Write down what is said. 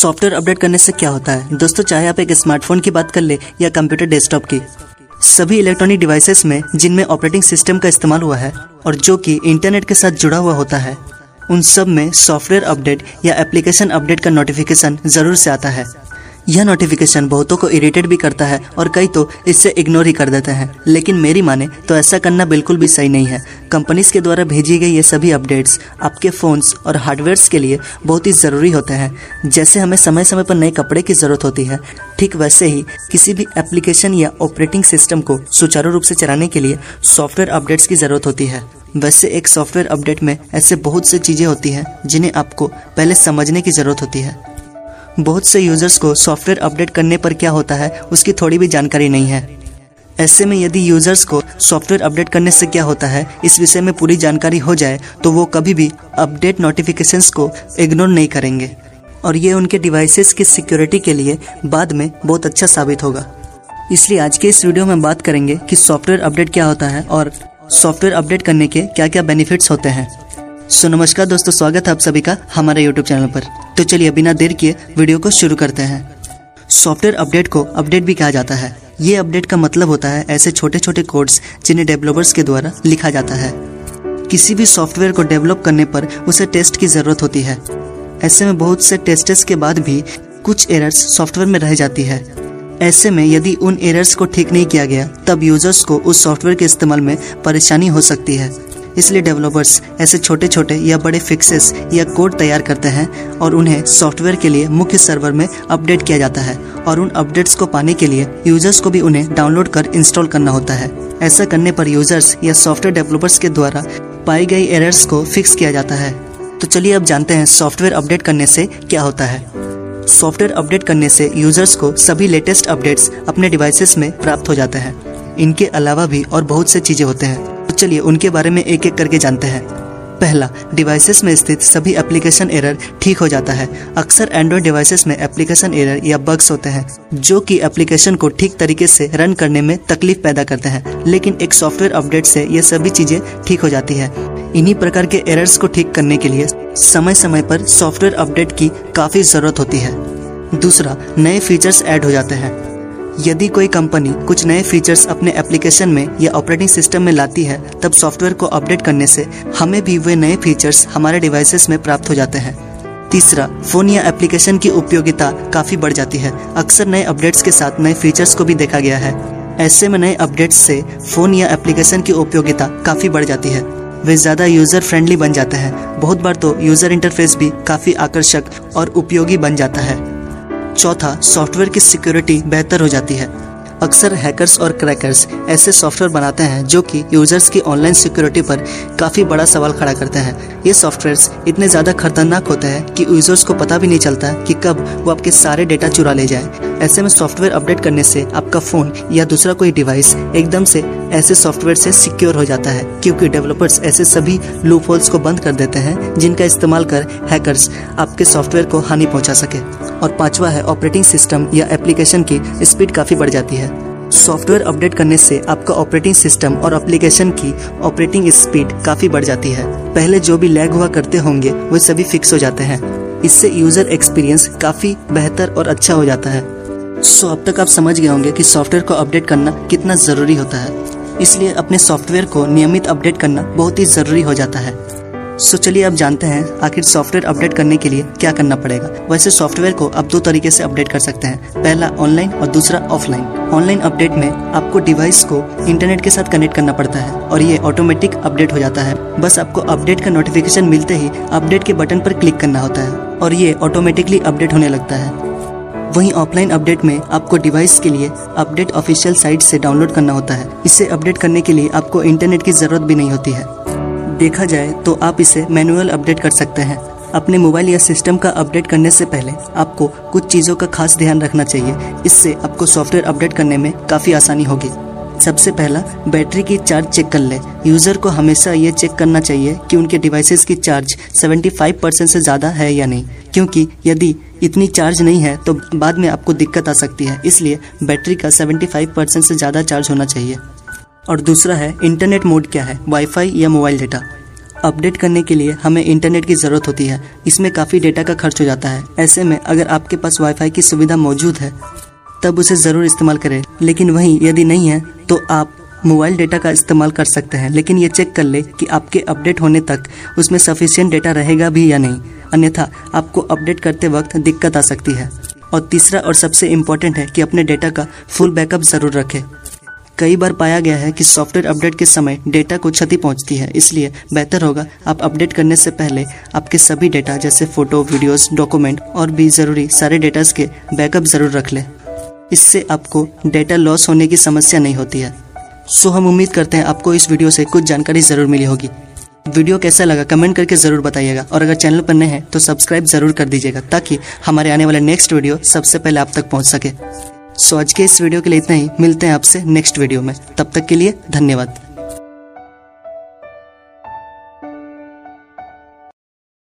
Software update करने से क्या होता है दोस्तों, चाहे आप एक स्मार्टफोन की बात कर ले या कंप्यूटर डेस्कटॉप की, सभी इलेक्ट्रॉनिक डिवाइसेस में जिनमें ऑपरेटिंग सिस्टम का इस्तेमाल हुआ है और जो कि इंटरनेट के साथ जुड़ा हुआ होता है, उन सब में सॉफ्टवेयर अपडेट या एप्लीकेशन अपडेट का नोटिफिकेशन जरूर से आता है। यह नोटिफिकेशन बहुतों को इरिटेट भी करता है और कई तो इससे इग्नोर ही कर देते हैं, लेकिन मेरी माने तो ऐसा करना बिल्कुल भी सही नहीं है। कंपनीज के द्वारा भेजी गई ये सभी अपडेट्स आपके फ़ोन्स और हार्डवेयर्स के लिए बहुत ही ज़रूरी होते हैं। जैसे हमें समय समय पर नए कपड़े की ज़रूरत होती है, ठीक वैसे ही किसी भी एप्लीकेशन या ऑपरेटिंग सिस्टम को सुचारू रूप से चलाने के लिए सॉफ्टवेयर अपडेट्स की ज़रूरत होती है। वैसे एक सॉफ्टवेयर अपडेट में ऐसे बहुत से चीज़ें होती हैं जिन्हें आपको पहले समझने की ज़रूरत होती है। बहुत से यूजर्स को सॉफ्टवेयर अपडेट करने पर क्या होता है उसकी थोड़ी भी जानकारी नहीं है। ऐसे में यदि यूजर्स को सॉफ्टवेयर अपडेट करने से क्या होता है इस विषय में पूरी जानकारी हो जाए तो वो कभी भी अपडेट नोटिफिकेशंस को इग्नोर नहीं करेंगे और ये उनके डिवाइसेस की सिक्योरिटी के लिए बाद में बहुत अच्छा साबित होगा। इसलिए आज के इस वीडियो में बात करेंगे कि सॉफ्टवेयर अपडेट क्या होता है और सॉफ्टवेयर अपडेट करने के क्या क्या बेनिफिट्स होते हैं। सो नमस्कार दोस्तों, स्वागत है आप सभी का हमारे YouTube चैनल पर। तो चलिए बिना देर किए वीडियो को शुरू करते हैं। सॉफ्टवेयर अपडेट को अपडेट भी कहा जाता है। ये अपडेट का मतलब होता है ऐसे छोटे छोटे कोड्स जिन्हें डेवलपर्स के द्वारा लिखा जाता है। किसी भी सॉफ्टवेयर को डेवलप करने पर उसे टेस्ट की ज़रूरत होती है। ऐसे में बहुत से टेस्ट्स के बाद भी कुछ एरर्स सॉफ्टवेयर में रह जाती है। ऐसे में यदि उन एरर्स को ठीक नहीं किया गया तब यूजर्स को उस सॉफ्टवेयर के इस्तेमाल में परेशानी हो सकती है। इसलिए डेवलपर्स ऐसे छोटे छोटे या बड़े फिक्सेस या कोड तैयार करते हैं और उन्हें सॉफ्टवेयर के लिए मुख्य सर्वर में अपडेट किया जाता है और उन अपडेट्स को पाने के लिए यूजर्स को भी उन्हें डाउनलोड कर इंस्टॉल करना होता है। ऐसा करने पर यूजर्स या सॉफ्टवेयर डेवलपर्स के द्वारा पाई गई एरर्स को फिक्स किया जाता है। तो चलिए अब जानते हैं सॉफ्टवेयर अपडेट करने से क्या होता है। सॉफ्टवेयर अपडेट करने से यूजर्स को सभी लेटेस्ट अपडेट्स अपने डिवाइसेस में प्राप्त हो जाते हैं। इनके अलावा भी और बहुत से चीज़ें होते हैं, चलिए उनके बारे में एक एक करके जानते हैं। पहला, डिवाइसेस में स्थित सभी एप्लीकेशन एरर ठीक हो जाता है। अक्सर एंड्रॉयड डिवाइसेस में एप्लीकेशन एरर या बग्स होते हैं जो कि एप्लीकेशन को ठीक तरीके से रन करने में तकलीफ पैदा करते हैं, लेकिन एक सॉफ्टवेयर अपडेट से ये सभी चीज़ें ठीक हो जाती है। इन्हीं प्रकार के एरर्स को ठीक करने के लिए समय समय पर सॉफ्टवेयर अपडेट की काफ़ी ज़रूरत होती है। दूसरा, नए फीचर्स ऐड हो जाते हैं। यदि कोई कंपनी कुछ नए फीचर्स अपने एप्लीकेशन में या ऑपरेटिंग सिस्टम में लाती है तब सॉफ्टवेयर को अपडेट करने से हमें भी वे नए फीचर्स हमारे डिवाइसेस में प्राप्त हो जाते हैं। तीसरा, फ़ोन या एप्लीकेशन की उपयोगिता काफ़ी बढ़ जाती है। अक्सर नए अपडेट्स के साथ नए फीचर्स को भी देखा गया है। ऐसे में नए अपडेट्स से फ़ोन या एप्लीकेशन की उपयोगिता काफ़ी बढ़ जाती है। वे ज़्यादा यूज़र फ्रेंडली बन जाते हैं। बहुत बार तो यूज़र इंटरफेस भी काफ़ी आकर्षक और उपयोगी बन जाता है। चौथा, सॉफ्टवेयर की सिक्योरिटी बेहतर हो जाती है। अक्सर हैकर्स और क्रैकर्स ऐसे सॉफ्टवेयर बनाते हैं जो कि यूजर्स की ऑनलाइन सिक्योरिटी पर काफ़ी बड़ा सवाल खड़ा करते हैं। ये सॉफ्टवेयर्स इतने ज़्यादा खतरनाक होते हैं कि यूजर्स को पता भी नहीं चलता कि कब वो आपके सारे डेटा चुरा ले जाए। ऐसे में सॉफ्टवेयर अपडेट करने से आपका फ़ोन या दूसरा कोई डिवाइस एकदम से ऐसे सॉफ्टवेयर से सिक्योर हो जाता है, क्योंकि डेवलपर्स ऐसे सभी लूपहोल्स को बंद कर देते हैं जिनका इस्तेमाल कर हैकर्स आपके सॉफ्टवेयर को हानि पहुंचा सके। और पांचवा है, ऑपरेटिंग सिस्टम या एप्लीकेशन की स्पीड काफ़ी बढ़ जाती है। सॉफ्टवेयर अपडेट करने से आपका ऑपरेटिंग सिस्टम और एप्लीकेशन की ऑपरेटिंग स्पीड काफ़ी बढ़ जाती है। पहले जो भी लैग हुआ करते होंगे वे सभी फिक्स हो जाते हैं। इससे यूज़र एक्सपीरियंस काफ़ी बेहतर और अच्छा हो जाता है। सो अब तक आप समझ गए होंगे कि सॉफ्टवेयर को अपडेट करना कितना ज़रूरी होता है। इसलिए अपने सॉफ्टवेयर को नियमित अपडेट करना बहुत ही ज़रूरी हो जाता है। सो चलिए अब जानते हैं आखिर सॉफ्टवेयर अपडेट करने के लिए क्या करना पड़ेगा। वैसे सॉफ्टवेयर को आप दो तरीके से अपडेट कर सकते हैं, पहला ऑनलाइन और दूसरा ऑफलाइन। ऑनलाइन अपडेट में आपको डिवाइस को इंटरनेट के साथ कनेक्ट करना पड़ता है और ये ऑटोमेटिक अपडेट हो जाता है। बस आपको अपडेट का नोटिफिकेशन मिलते ही अपडेट के बटन पर क्लिक करना होता है और ये ऑटोमेटिकली अपडेट होने लगता है। वहीं ऑफलाइन अपडेट में आपको डिवाइस के लिए अपडेट ऑफिशियल साइट से डाउनलोड करना होता है। इसे अपडेट करने के लिए आपको इंटरनेट की ज़रूरत भी नहीं होती है। देखा जाए तो आप इसे मैनुअल अपडेट कर सकते हैं। अपने मोबाइल या सिस्टम का अपडेट करने से पहले आपको कुछ चीज़ों का खास ध्यान रखना चाहिए। इससे आपको सॉफ्टवेयर अपडेट करने में काफ़ी आसानी होगी। सबसे पहला, बैटरी की चार्ज चेक कर ले। यूज़र को हमेशा ये चेक करना चाहिए कि उनके डिवाइसेस की चार्ज 75% से ज़्यादा है या नहीं, क्योंकि यदि इतनी चार्ज नहीं है तो बाद में आपको दिक्कत आ सकती है। इसलिए बैटरी का 75% से ज़्यादा चार्ज होना चाहिए। और दूसरा है, इंटरनेट मोड क्या है, वाईफाई या मोबाइल डेटा। अपडेट करने के लिए हमें इंटरनेट की ज़रूरत होती है, इसमें काफ़ी डेटा का खर्च हो जाता है। ऐसे में अगर आपके पास वाईफाई की सुविधा मौजूद है तब उसे ज़रूर इस्तेमाल करें, लेकिन वहीं यदि नहीं है तो आप मोबाइल डेटा का इस्तेमाल कर सकते हैं, लेकिन ये चेक कर ले कि आपके अपडेट होने तक उसमें सफिशिएंट डेटा रहेगा भी या नहीं, अन्यथा आपको अपडेट करते वक्त दिक्कत आ सकती है। और तीसरा और सबसे इम्पोर्टेंट है कि अपने डेटा का फुल बैकअप ज़रूर रखें। कई बार पाया गया है कि सॉफ्टवेयर अपडेट के समय डेटा को क्षति पहुंचती है, इसलिए बेहतर होगा आप अपडेट करने से पहले आपके सभी डेटा जैसे फ़ोटो, वीडियोस, डॉक्यूमेंट और भी ज़रूरी सारे डेटास के बैकअप ज़रूर रख लें। इससे आपको डेटा लॉस होने की समस्या नहीं होती है। सो हम उम्मीद करते हैं आपको इस वीडियो से कुछ जानकारी ज़रूर मिली होगी। वीडियो कैसा लगा कमेंट करके ज़रूर बताइएगा, और अगर चैनल पर नए हैं तो सब्सक्राइब ज़रूर कर दीजिएगा ताकि हमारे आने वाले नेक्स्ट वीडियो सबसे पहले आप तक पहुँच सके। सो आज के इस वीडियो के लिए इतना ही, मिलते हैं आपसे नेक्स्ट वीडियो में, तब तक के लिए धन्यवाद।